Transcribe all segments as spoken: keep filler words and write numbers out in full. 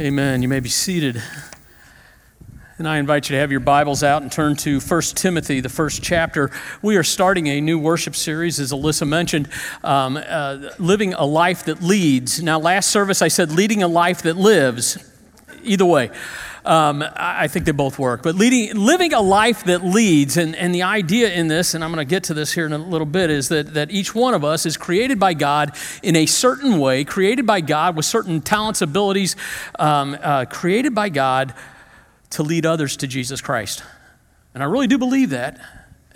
Amen. You may be seated. And I invite you to have your Bibles out and turn to First Timothy, the first chapter. We are starting a new worship series, as Alyssa mentioned, um, uh, Living a Life That Leads. Now, last service I said leading a life that lives. Either way, um, I think they both work. But leading, living a life that leads, and, and the idea in this, and I'm going to get to this here in a little bit, is that, that each one of us is created by God in a certain way, created by God with certain talents, abilities, um, uh, created by God to lead others to Jesus Christ. And I really do believe that.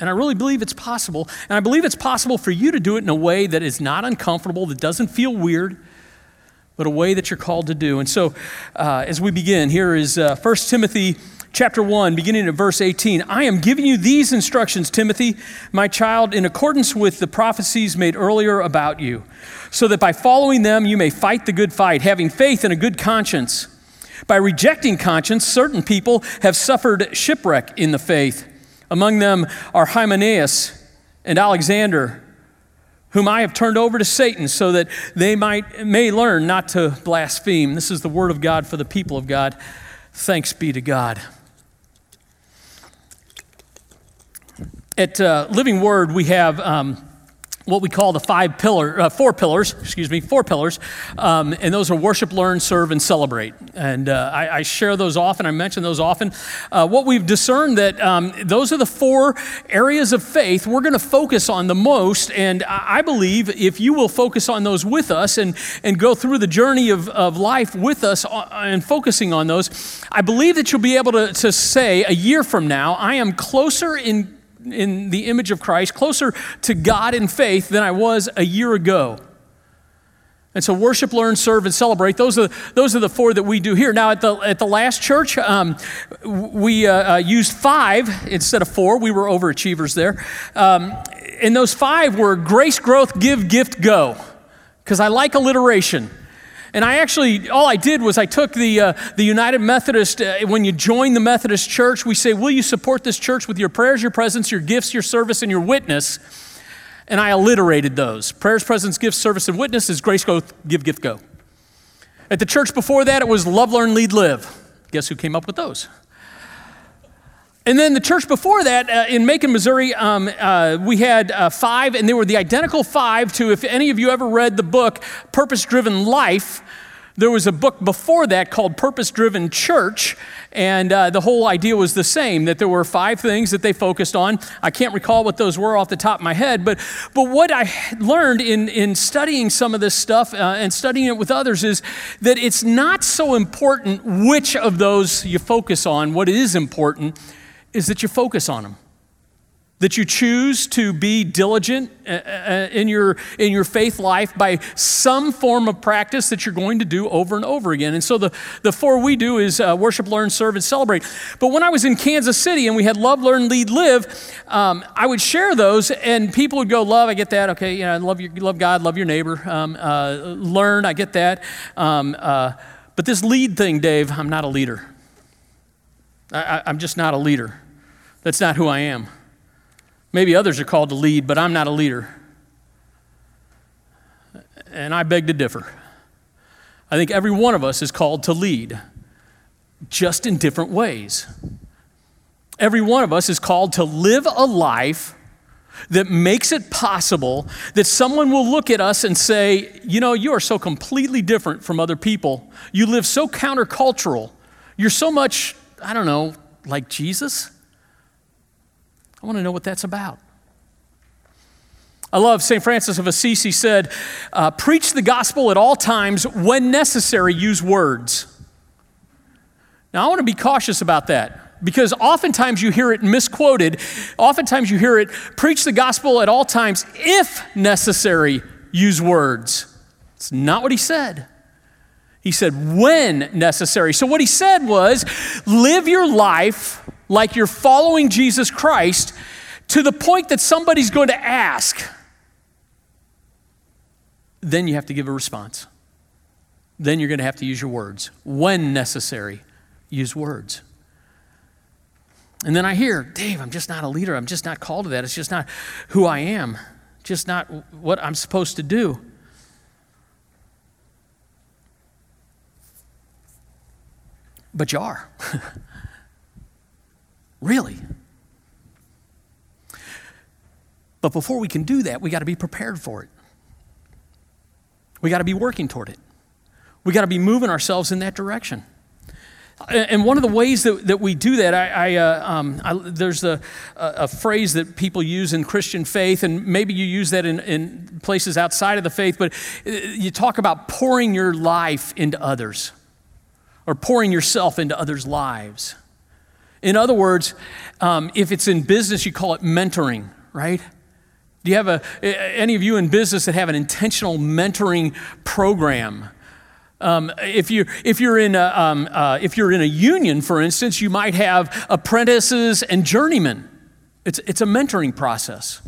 And I really believe it's possible. And I believe it's possible for you to do it in a way that is not uncomfortable, that doesn't feel weird, but a way that you're called to do. And so uh, as we begin, here is uh, First Timothy chapter one, beginning at verse eighteen. I am giving you these instructions, Timothy, my child, in accordance with the prophecies made earlier about you, so that by following them you may fight the good fight, having faith and a good conscience. By rejecting conscience, certain people have suffered shipwreck in the faith. Among them are Hymenaeus and Alexander, whom I have turned over to Satan so that they might may learn not to blaspheme. This is the word of God for the people of God. Thanks be to God. At uh, Living Word, we have um, what we call the five pillar, uh, four pillars, excuse me, four pillars, um, and those are worship, learn, serve, and celebrate. And uh, I, I share those often, I mention those often. Uh, what we've discerned that um, those are the four areas of faith we're gonna focus on the most, and I believe if you will focus on those with us and, and go through the journey of, of life with us and focusing on those, I believe that you'll be able to, to say a year from now, I am closer in in the image of Christ, closer to God in faith than I was a year ago. And so worship, learn, serve, and celebrate. Those are those are the four that we do here. Now, at the at the last church, um, we uh, used five instead of four. We were overachievers there. Um, and those five were grace, growth, give, gift, go, because I like alliteration. And I actually, all I did was I took the uh, the United Methodist, uh, when you join the Methodist Church, we say, will you support this church with your prayers, your presence, your gifts, your service, and your witness? And I alliterated those. Prayers, presence, gifts, service, and witness is grace, go, give, gift, go. At the church before that, it was love, learn, lead, live. Guess who came up with those? And then the church before that, uh, in Macon, Missouri, um, uh, we had uh, five, and they were the identical five to, if any of you ever read the book, Purpose Driven Life, there was a book before that called Purpose Driven Church, and uh, the whole idea was the same, that there were five things that they focused on. I can't recall what those were off the top of my head, but but what I learned in, in studying some of this stuff uh, and studying it with others is that it's not so important which of those you focus on. What is important is that you focus on them, that you choose to be diligent in your in your faith life by some form of practice that you're going to do over and over again. And so the, the four we do is uh, worship, learn, serve, and celebrate. But when I was in Kansas City and we had love, learn, lead, live, um, I would share those and people would go, love, I get that, okay, you know, love, your, love God, love your neighbor, um, uh, learn, I get that. Um, uh, but this lead thing, Dave, I'm not a leader. I, I'm just not a leader. That's not who I am. Maybe others are called to lead, but I'm not a leader. And I beg to differ. I think every one of us is called to lead, just in different ways. Every one of us is called to live a life that makes it possible that someone will look at us and say, you know, you are so completely different from other people. You live so countercultural. You're so much, I don't know, like Jesus. I want to know what that's about. I love Saint Francis of Assisi said, uh, preach the gospel at all times. When necessary, use words. Now, I want to be cautious about that because oftentimes you hear it misquoted. Oftentimes you hear it, preach the gospel at all times. If necessary, use words. It's not what he said. He said, when necessary. So what he said was, live your life like you're following Jesus Christ to the point that somebody's going to ask. Then you have to give a response. Then you're going to have to use your words. When necessary, use words. And then I hear, Dave, I'm just not a leader. I'm just not called to that. It's just not who I am. Just not what I'm supposed to do. But you are. Really. But before we can do that, we got to be prepared for it. We got to be working toward it. We got to be moving ourselves in that direction. And one of the ways that, that we do that, I, I, uh, um, I, there's a, a phrase that people use in Christian faith, and maybe you use that in, in places outside of the faith, but you talk about pouring your life into others or pouring yourself into others' lives. In other words, um, if it's in business, you call it mentoring, right? Do you have a any of you in business that have an intentional mentoring program? Um, if you if you're in a, um, uh, if you're in a union, for instance, you might have apprentices and journeymen. It's it's a mentoring process.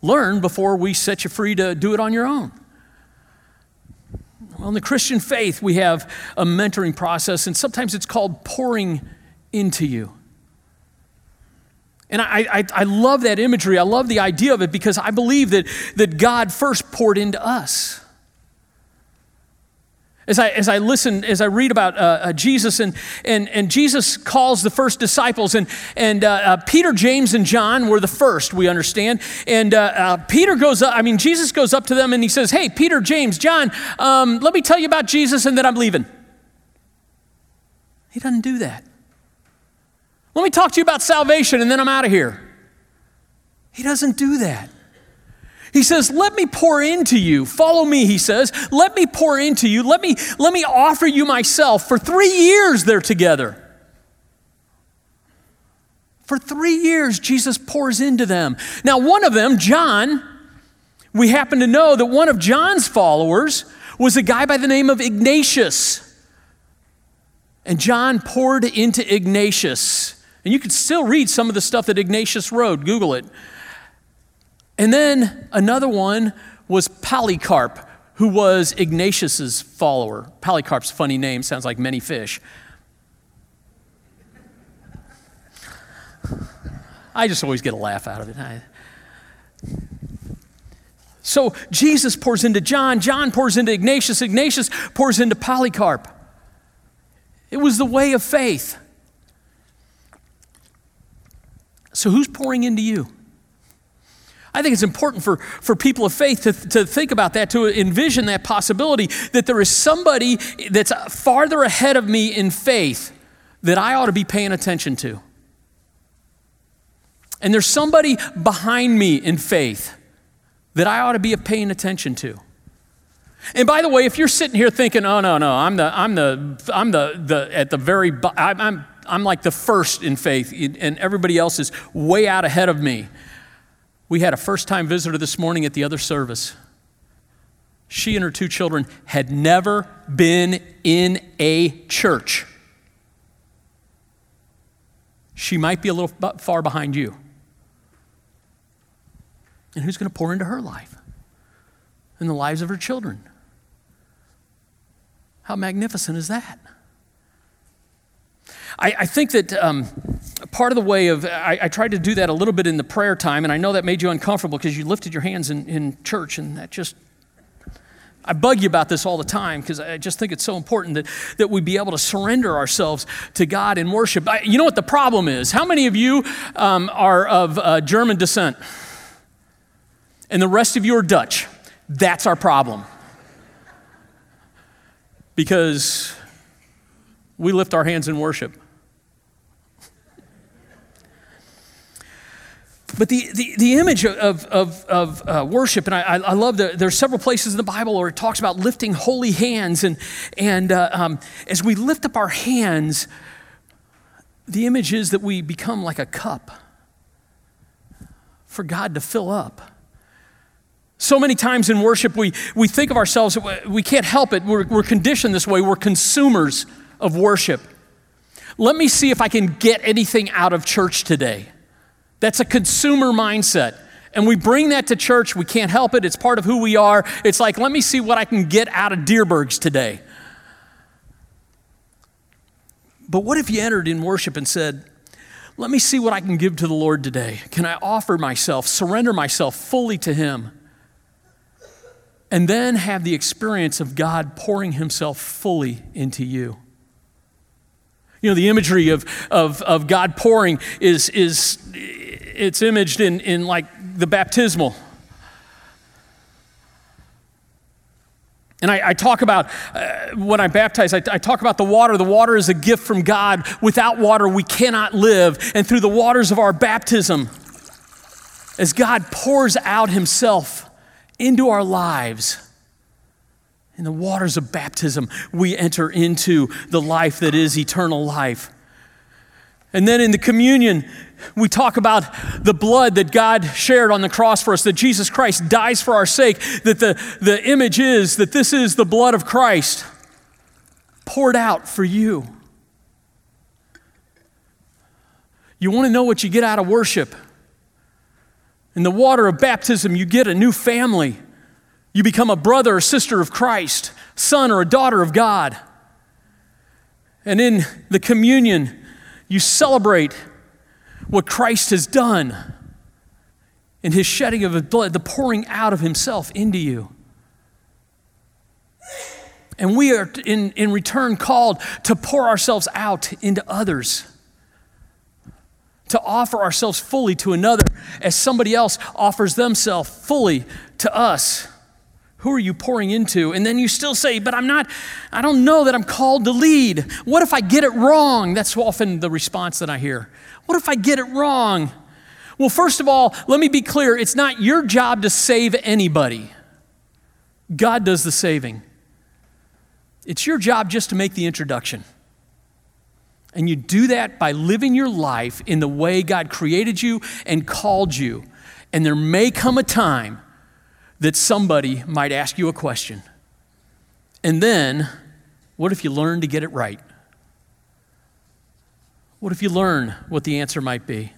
Learn before we set you free to do it on your own. Well, in the Christian faith, we have a mentoring process, and sometimes it's called pouring into you. And I, I I love that imagery. I love the idea of it because I believe that that God first poured into us. As I as I listen, as I read about uh, uh, Jesus, and, and and Jesus calls the first disciples, and and uh, uh, Peter, James, and John were the first, we understand. And uh, uh, Peter goes up, I mean, Jesus goes up to them and he says, "Hey, Peter, James, John, um, let me tell you about Jesus, and then I'm leaving." He doesn't do that. "Let me talk to you about salvation, and then I'm out of here." He doesn't do that. He says, "Let me pour into you. Follow me," he says. "Let me pour into you. Let me, let me offer you myself." For three years, they're together. For three years, Jesus pours into them. Now, one of them, John, we happen to know that one of John's followers was a guy by the name of Ignatius. And John poured into Ignatius. And you can still read some of the stuff that Ignatius wrote. Google it. And then another one was Polycarp, who was Ignatius's follower. Polycarp's a funny name, sounds like many fish. I just always get a laugh out of it. I... So Jesus pours into John, John pours into Ignatius, Ignatius pours into Polycarp. It was the way of faith. So who's pouring into you? I think it's important for, for people of faith to, to think about that, to envision that possibility that there is somebody that's farther ahead of me in faith that I ought to be paying attention to. And there's somebody behind me in faith that I ought to be paying attention to. And by the way, if you're sitting here thinking, "Oh no, no, I'm the, I'm the, I'm the, the at the very, I'm, I'm, I'm like the first in faith, and everybody else is way out ahead of me." We had a first-time visitor this morning at the other service. She and her two children had never been in a church. She might be a little far behind you. And who's going to pour into her life and the lives of her children? How magnificent is that? I, I think that um, part of the way of, I, I tried to do that a little bit in the prayer time, and I know that made you uncomfortable because you lifted your hands in, in church, and that just, I bug you about this all the time because I just think it's so important that, that we be able to surrender ourselves to God in worship. I, you know what the problem is? How many of you um, are of uh, German descent, and the rest of you are Dutch? That's our problem. Because we lift our hands in worship. But the, the, the image of, of, of uh, worship, and I, I love that there's several places in the Bible where it talks about lifting holy hands, and, and uh, um, as we lift up our hands, the image is that we become like a cup for God to fill up. So many times in worship, we, we think of ourselves, we can't help it. We're, we're conditioned this way. We're consumers of worship. Let me see if I can get anything out of church today. That's a consumer mindset. And we bring that to church. We can't help it. It's part of who we are. It's like, let me see what I can get out of Deerberg's today. But what if you entered in worship and said, "Let me see what I can give to the Lord today. Can I offer myself, surrender myself fully to Him?" And then have the experience of God pouring Himself fully into you. You know, the imagery of of of God pouring is is it's imaged in in like the baptismal. And I, I talk about, uh, when I baptize, I, I talk about the water. The water is a gift from God. Without water, we cannot live. And through the waters of our baptism, as God pours out himself into our lives, in the waters of baptism, we enter into the life that is eternal life. And then in the communion, we talk about the blood that God shared on the cross for us, that Jesus Christ dies for our sake, that the, the image is that this is the blood of Christ poured out for you. You want to know what you get out of worship. In the water of baptism, you get a new family. You become a brother or sister of Christ, son or a daughter of God. And in the communion, you celebrate what Christ has done in his shedding of his blood, the pouring out of himself into you. And we are in, in return called to pour ourselves out into others, to offer ourselves fully to another as somebody else offers themselves fully to us. Who are you pouring into? And then you still say, but I'm not, I don't know that I'm called to lead. What if I get it wrong? That's often the response that I hear. What if I get it wrong? Well, first of all, let me be clear. It's not your job to save anybody. God does the saving. It's your job just to make the introduction. And you do that by living your life in the way God created you and called you. And there may come a time that somebody might ask you a question. And then, what if you learn to get it right? What if you learn what the answer might be?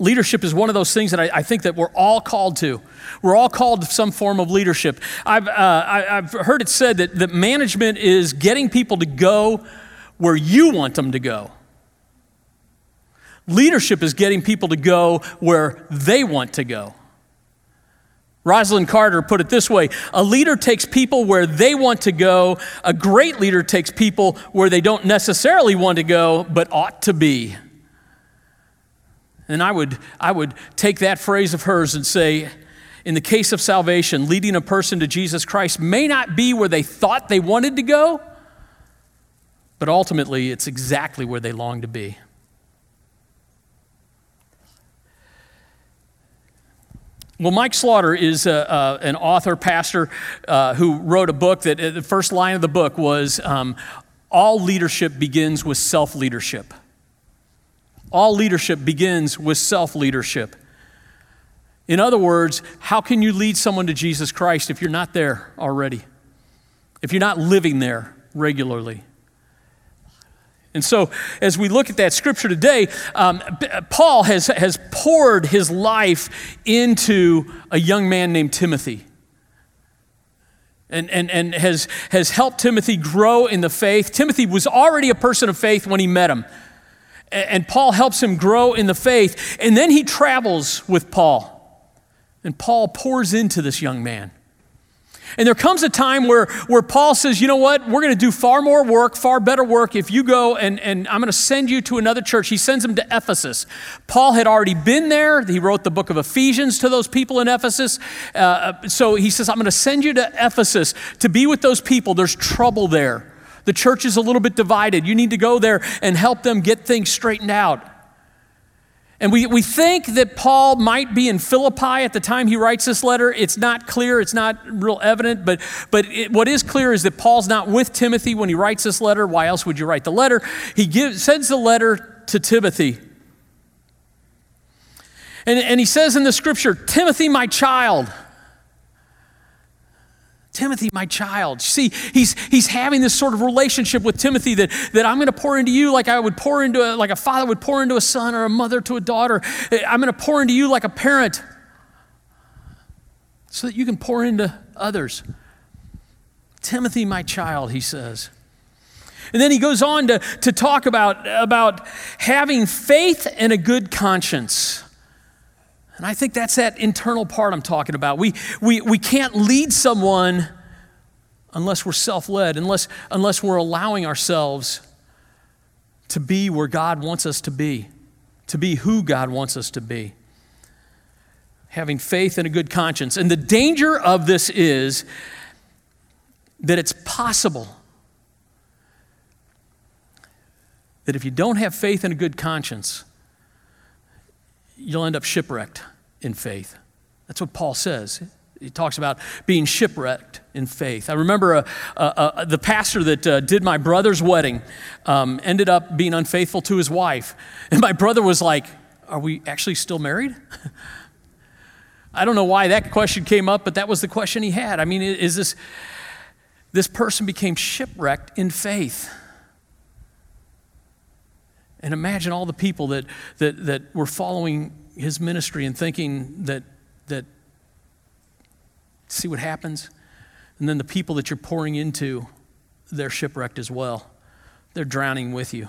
Leadership is one of those things that I, I think that we're all called to. We're all called to some form of leadership. I've, uh, I, I've heard it said that, that management is getting people to go where you want them to go. Leadership is getting people to go where they want to go. Rosalind Carter put it this way, a leader takes people where they want to go. A great leader takes people where they don't necessarily want to go, but ought to be. And I would, I would take that phrase of hers and say, in the case of salvation, leading a person to Jesus Christ may not be where they thought they wanted to go, but ultimately it's exactly where they long to be. Well, Mike Slaughter is a, uh, an author, pastor, uh, who wrote a book that uh, the first line of the book was, um, all leadership begins with self-leadership. All leadership begins with self-leadership. In other words, how can you lead someone to Jesus Christ if you're not there already? If you're not living there regularly? And so, as we look at that scripture today, um, Paul has, has poured his life into a young man named Timothy, and, and, and has, has helped Timothy grow in the faith. Timothy was already a person of faith when he met him, and Paul helps him grow in the faith, and then he travels with Paul, and Paul pours into this young man. And there comes a time where, where Paul says, you know what, we're going to do far more work, far better work if you go and, and I'm going to send you to another church. He sends him to Ephesus. Paul had already been there. He wrote the book of Ephesians to those people in Ephesus. Uh, so he says, I'm going to send you to Ephesus to be with those people. There's trouble there. The church is a little bit divided. You need to go there and help them get things straightened out. And we, we think that Paul might be in Philippi at the time he writes this letter. It's not clear. It's not real evident. But, but it, what is clear is that Paul's not with Timothy when he writes this letter. Why else would you write the letter? He gives, sends the letter to Timothy. And, and he says in the scripture, Timothy, my child. Timothy, my child. See, he's he's having this sort of relationship with Timothy that, that I'm going to pour into you like I would pour into a, like a father would pour into a son or a mother to a daughter. I'm going to pour into you like a parent so that you can pour into others. Timothy, my child, he says. And then he goes on to, to talk about, about having faith and a good conscience. And I think that's that internal part I'm talking about. We we we can't lead someone unless we're self-led, unless, unless we're allowing ourselves to be where God wants us to be, to be who God wants us to be. Having faith and a good conscience. And the danger of this is that it's possible that if you don't have faith and a good conscience, you'll end up shipwrecked in faith. That's what Paul says. He talks about being shipwrecked in faith. I remember a, a, a, the pastor that uh, did my brother's wedding um, ended up being unfaithful to his wife. And my brother was like, "Are we actually still married?" I don't know why that question came up, but that was the question he had. I mean, is this, this person became shipwrecked in faith. And imagine all the people that that that were following his ministry and thinking that that see what happens, and then the people that you're pouring into, they're shipwrecked as well. They're drowning with you.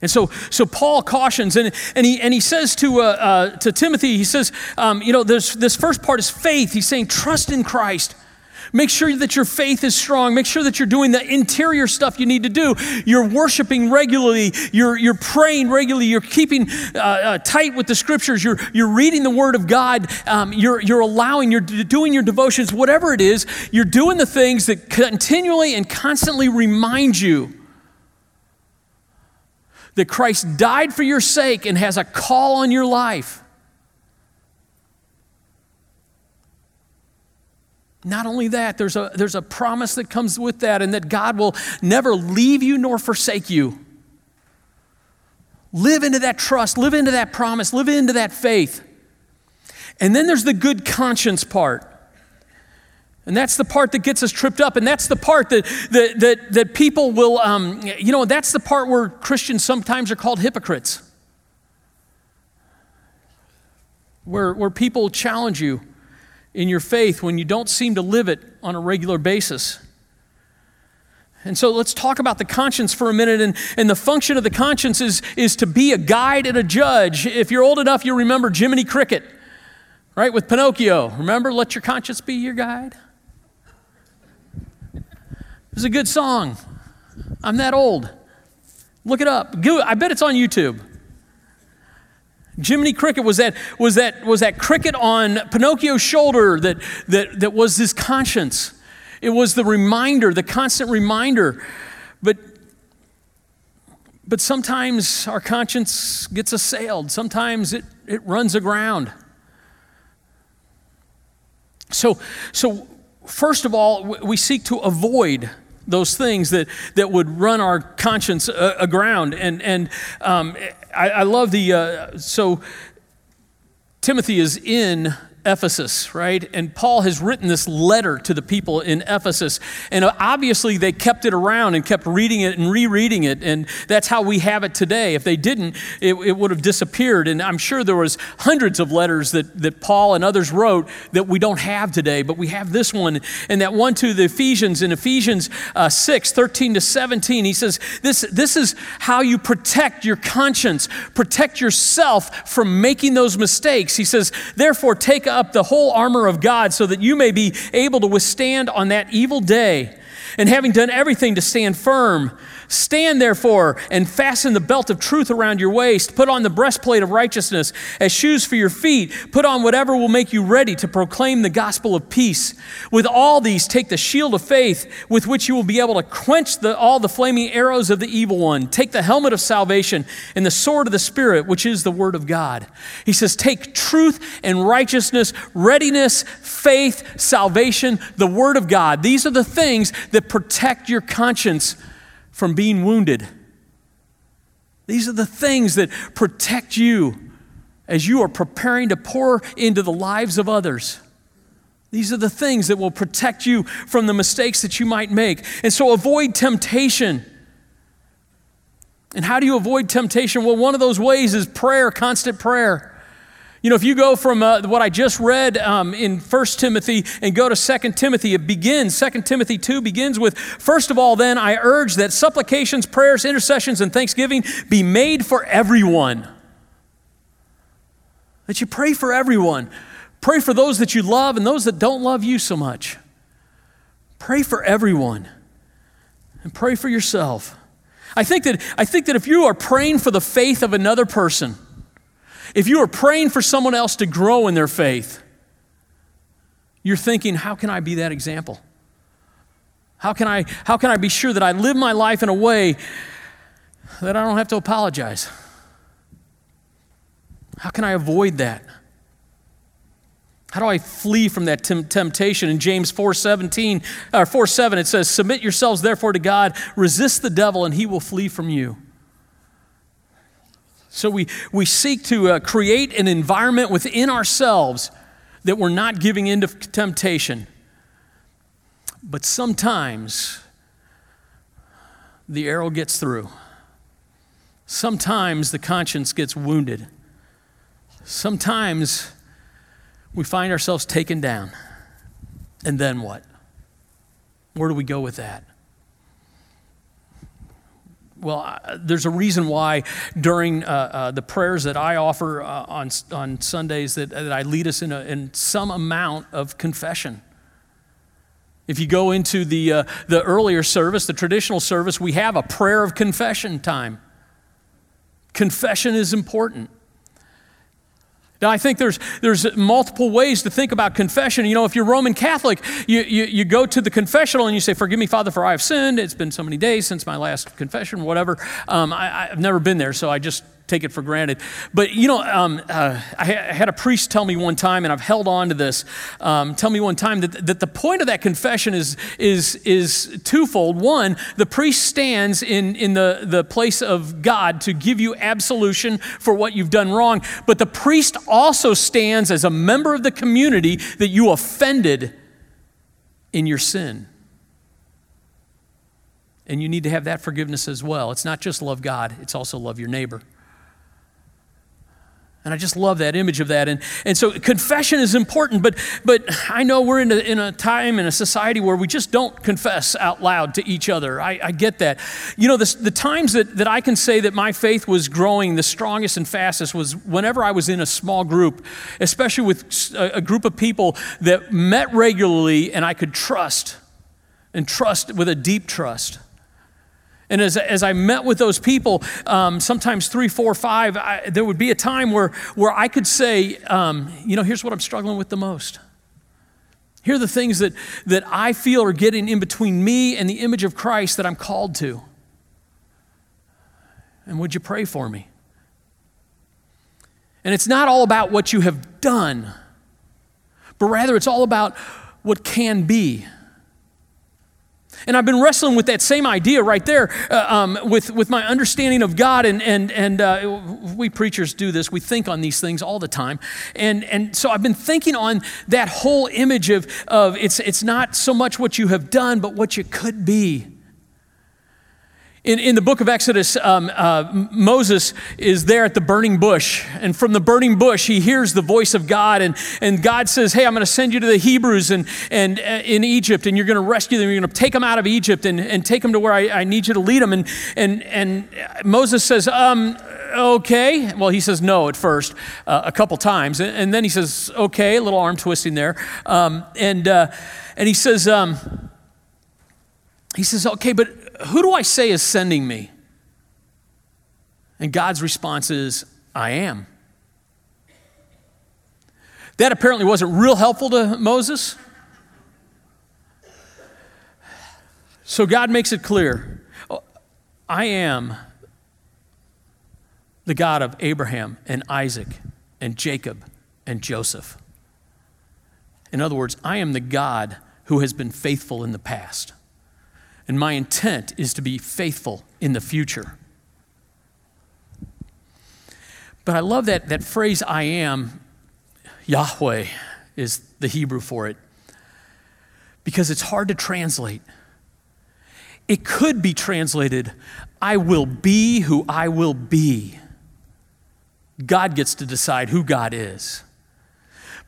And so, so Paul cautions, and and he and he says to uh, uh, to Timothy, he says, um, you know, this this first part is faith. He's saying, trust in Christ. Make sure that your faith is strong. Make sure that you're doing the interior stuff you need to do. You're worshiping regularly. You're, you're praying regularly. You're keeping uh, uh, tight with the scriptures. You're, you're reading the Word of God. Um, you're, you're allowing, you're doing your devotions, whatever it is. You're doing the things that continually and constantly remind you that Christ died for your sake and has a call on your life. Not only that, there's a there's a promise that comes with that, and that God will never leave you nor forsake you. Live into that trust, live into that promise, live into that faith. And then there's the good conscience part. And that's the part that gets us tripped up, and that's the part that that that, that people will, um, you know, that's the part where Christians sometimes are called hypocrites. Where where people challenge you in your faith when you don't seem to live it on a regular basis. And so let's talk about the conscience for a minute, and, and the function of the conscience is, is to be a guide and a judge. If you're old enough, you'll remember Jiminy Cricket, right, with Pinocchio. Remember, let your conscience be your guide? It was a good song. I'm that old. Look it up. I bet it's on YouTube. Jiminy Cricket was that was that was that cricket on Pinocchio's shoulder that that that was his conscience. It was the reminder, the constant reminder. But but sometimes our conscience gets assailed. Sometimes it, it runs aground. So so first of all, we seek to avoid those things that, that would run our conscience aground. And and um, I, I love the, uh, so Timothy is in Ephesus, right? And Paul has written this letter to the people in Ephesus. And obviously they kept it around and kept reading it and rereading it. And that's how we have it today. If they didn't, it, it would have disappeared. And I'm sure there was hundreds of letters that, that Paul and others wrote that we don't have today, but we have this one. And that one to the Ephesians, in Ephesians uh, six, thirteen to seventeen, he says, this, this is how you protect your conscience, protect yourself from making those mistakes. He says, therefore, take up the whole armor of God so that you may be able to withstand on that evil day, and having done everything to stand firm. Stand therefore and fasten the belt of truth around your waist. Put on the breastplate of righteousness as shoes for your feet. Put on whatever will make you ready to proclaim the gospel of peace. With all these, take the shield of faith with which you will be able to quench the, all the flaming arrows of the evil one. Take the helmet of salvation and the sword of the Spirit, which is the word of God. He says, take truth and righteousness, readiness, faith, salvation, the word of God. These are the things that protect your conscience from being wounded. These are the things that protect you as you are preparing to pour into the lives of others. These are the things that will protect you from the mistakes that you might make. And so avoid temptation. And how do you avoid temptation? Well, one of those ways is prayer, constant prayer. You know, if you go from uh, what I just read um, in First Timothy and go to Second Timothy, it begins, Second Timothy two begins with, first of all, then I urge that supplications, prayers, intercessions, and thanksgiving be made for everyone. That you pray for everyone. Pray for those that you love and those that don't love you so much. Pray for everyone and pray for yourself. I think that I think that if you are praying for the faith of another person, if you are praying for someone else to grow in their faith, you're thinking, how can I be that example? How can I, how can I be sure that I live my life in a way that I don't have to apologize? How can I avoid that? How do I flee from that tem- temptation? In James four seventeen, or four seven, it says, "Submit yourselves therefore to God, resist the devil, and he will flee from you." So we, we seek to uh, create an environment within ourselves that we're not giving in to temptation. But sometimes the arrow gets through. Sometimes the conscience gets wounded. Sometimes we find ourselves taken down. And then what? Where do we go with that? Well, there's a reason why during uh, uh, the prayers that I offer uh, on on Sundays that, that I lead us in, a, in some amount of confession. If you go into the uh, the earlier service, the traditional service, we have a prayer of confession time. Confession is important. Now, I think there's there's multiple ways to think about confession. You know, if you're Roman Catholic, you, you you go to the confessional and you say, "Forgive me, Father, for I have sinned. It's been so many days since my last confession," whatever. Um, I, I've never been there, so I just take it for granted. But, you know, um, uh, I, ha- I had a priest tell me one time, and I've held on to this, um, tell me one time that, that the point of that confession is is is twofold. One, the priest stands in, in the, the place of God to give you absolution for what you've done wrong, but the priest also stands as a member of the community that you offended in your sin. And you need to have that forgiveness as well. It's not just love God, it's also love your neighbor. And I just love that image of that. And and so confession is important, but but I know we're in a, in a time, in a society where we just don't confess out loud to each other. I, I get that. You know, the, the times that, that I can say that my faith was growing the strongest and fastest was whenever I was in a small group, especially with a, a group of people that met regularly and I could trust, and trust with a deep trust. And as as I met with those people, um, sometimes three, four, five, I, there would be a time where where I could say, um, you know, here's what I'm struggling with the most. Here are the things that that I feel are getting in between me and the image of Christ that I'm called to. And would you pray for me? And it's not all about what you have done, but rather it's all about what can be. And I've been wrestling with that same idea right there, uh, um, with, with my understanding of God, and and and uh, we preachers do this. We think on these things all the time, and and so I've been thinking on that whole image of of it's it's not so much what you have done, but what you could be. In in the book of Exodus, um, uh, Moses is there at the burning bush, and from the burning bush, he hears the voice of God, and, and God says, "Hey, I'm going to send you to the Hebrews and and uh, in Egypt, and you're going to rescue them. You're going to take them out of Egypt and, and take them to where I, I need you to lead them." And and and Moses says, um, "Okay." Well, he says no at first, uh, a couple times, and, and then he says, "Okay," a little arm twisting there, um, and uh, and he says, um, he says, "Okay, but who do I say is sending me?" And God's response is, "I am." That apparently wasn't real helpful to Moses. So God makes it clear, "I am the God of Abraham and Isaac and Jacob and Joseph." In other words, I am the God who has been faithful in the past. And my intent is to be faithful in the future. But I love that, that phrase, "I am." Yahweh is the Hebrew for it, because it's hard to translate. It could be translated, "I will be who I will be." God gets to decide who God is.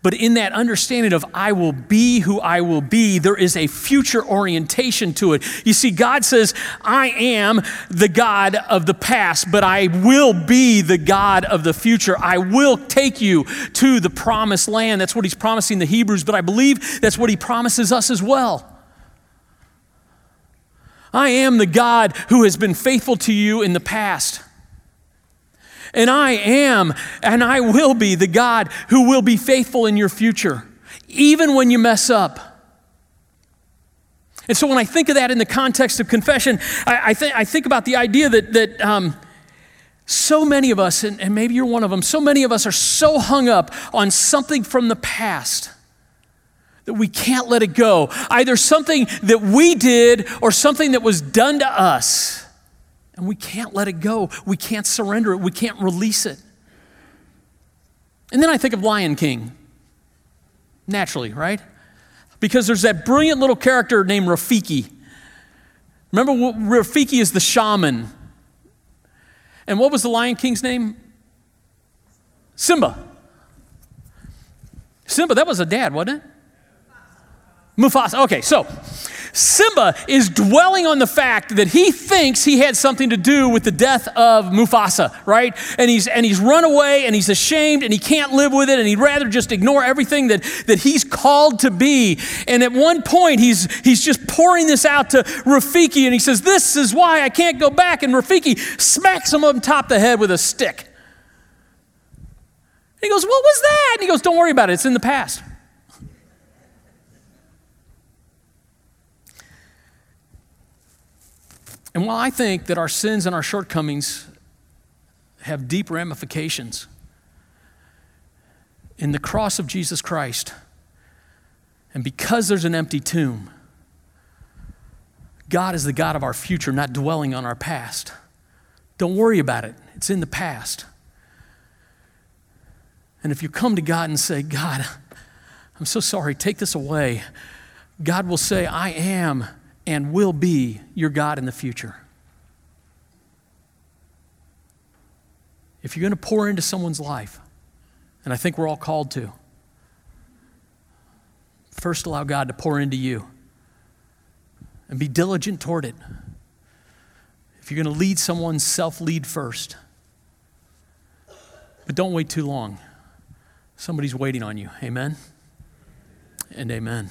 But in that understanding of "I will be who I will be," there is a future orientation to it. You see, God says, "I am the God of the past, but I will be the God of the future. I will take you to the promised land." That's what he's promising the Hebrews, but I believe that's what he promises us as well. I am the God who has been faithful to you in the past. And I am, and I will be the God who will be faithful in your future, even when you mess up. And so when I think of that in the context of confession, I, I, th- I think about the idea that, that um, so many of us, and, and maybe you're one of them, so many of us are so hung up on something from the past that we can't let it go. Either something that we did or something that was done to us. And we can't let it go. We can't surrender it. We can't release it. And then I think of Lion King. Naturally, right? Because there's that brilliant little character named Rafiki. Remember, Rafiki is the shaman. And what was the Lion King's name? Simba. Simba, that was a dad, wasn't it? Mufasa. Okay, so Simba is dwelling on the fact that he thinks he had something to do with the death of Mufasa, right? And he's and he's run away, and he's ashamed, and he can't live with it, and he'd rather just ignore everything that, that he's called to be. And at one point, he's he's just pouring this out to Rafiki, and he says, "This is why I can't go back." And Rafiki smacks him on top of the head with a stick. And he goes, "What was that?" And he goes, "Don't worry about it. It's in the past." And while I think that our sins and our shortcomings have deep ramifications, in the cross of Jesus Christ, and because there's an empty tomb, God is the God of our future, not dwelling on our past. Don't worry about it. It's in the past. And if you come to God and say, "God, I'm so sorry, take this away," God will say, "I am and will be your God in the future." If you're going to pour into someone's life, and I think we're all called to, first allow God to pour into you and be diligent toward it. If you're going to lead someone, self-lead first. But don't wait too long. Somebody's waiting on you. Amen and amen.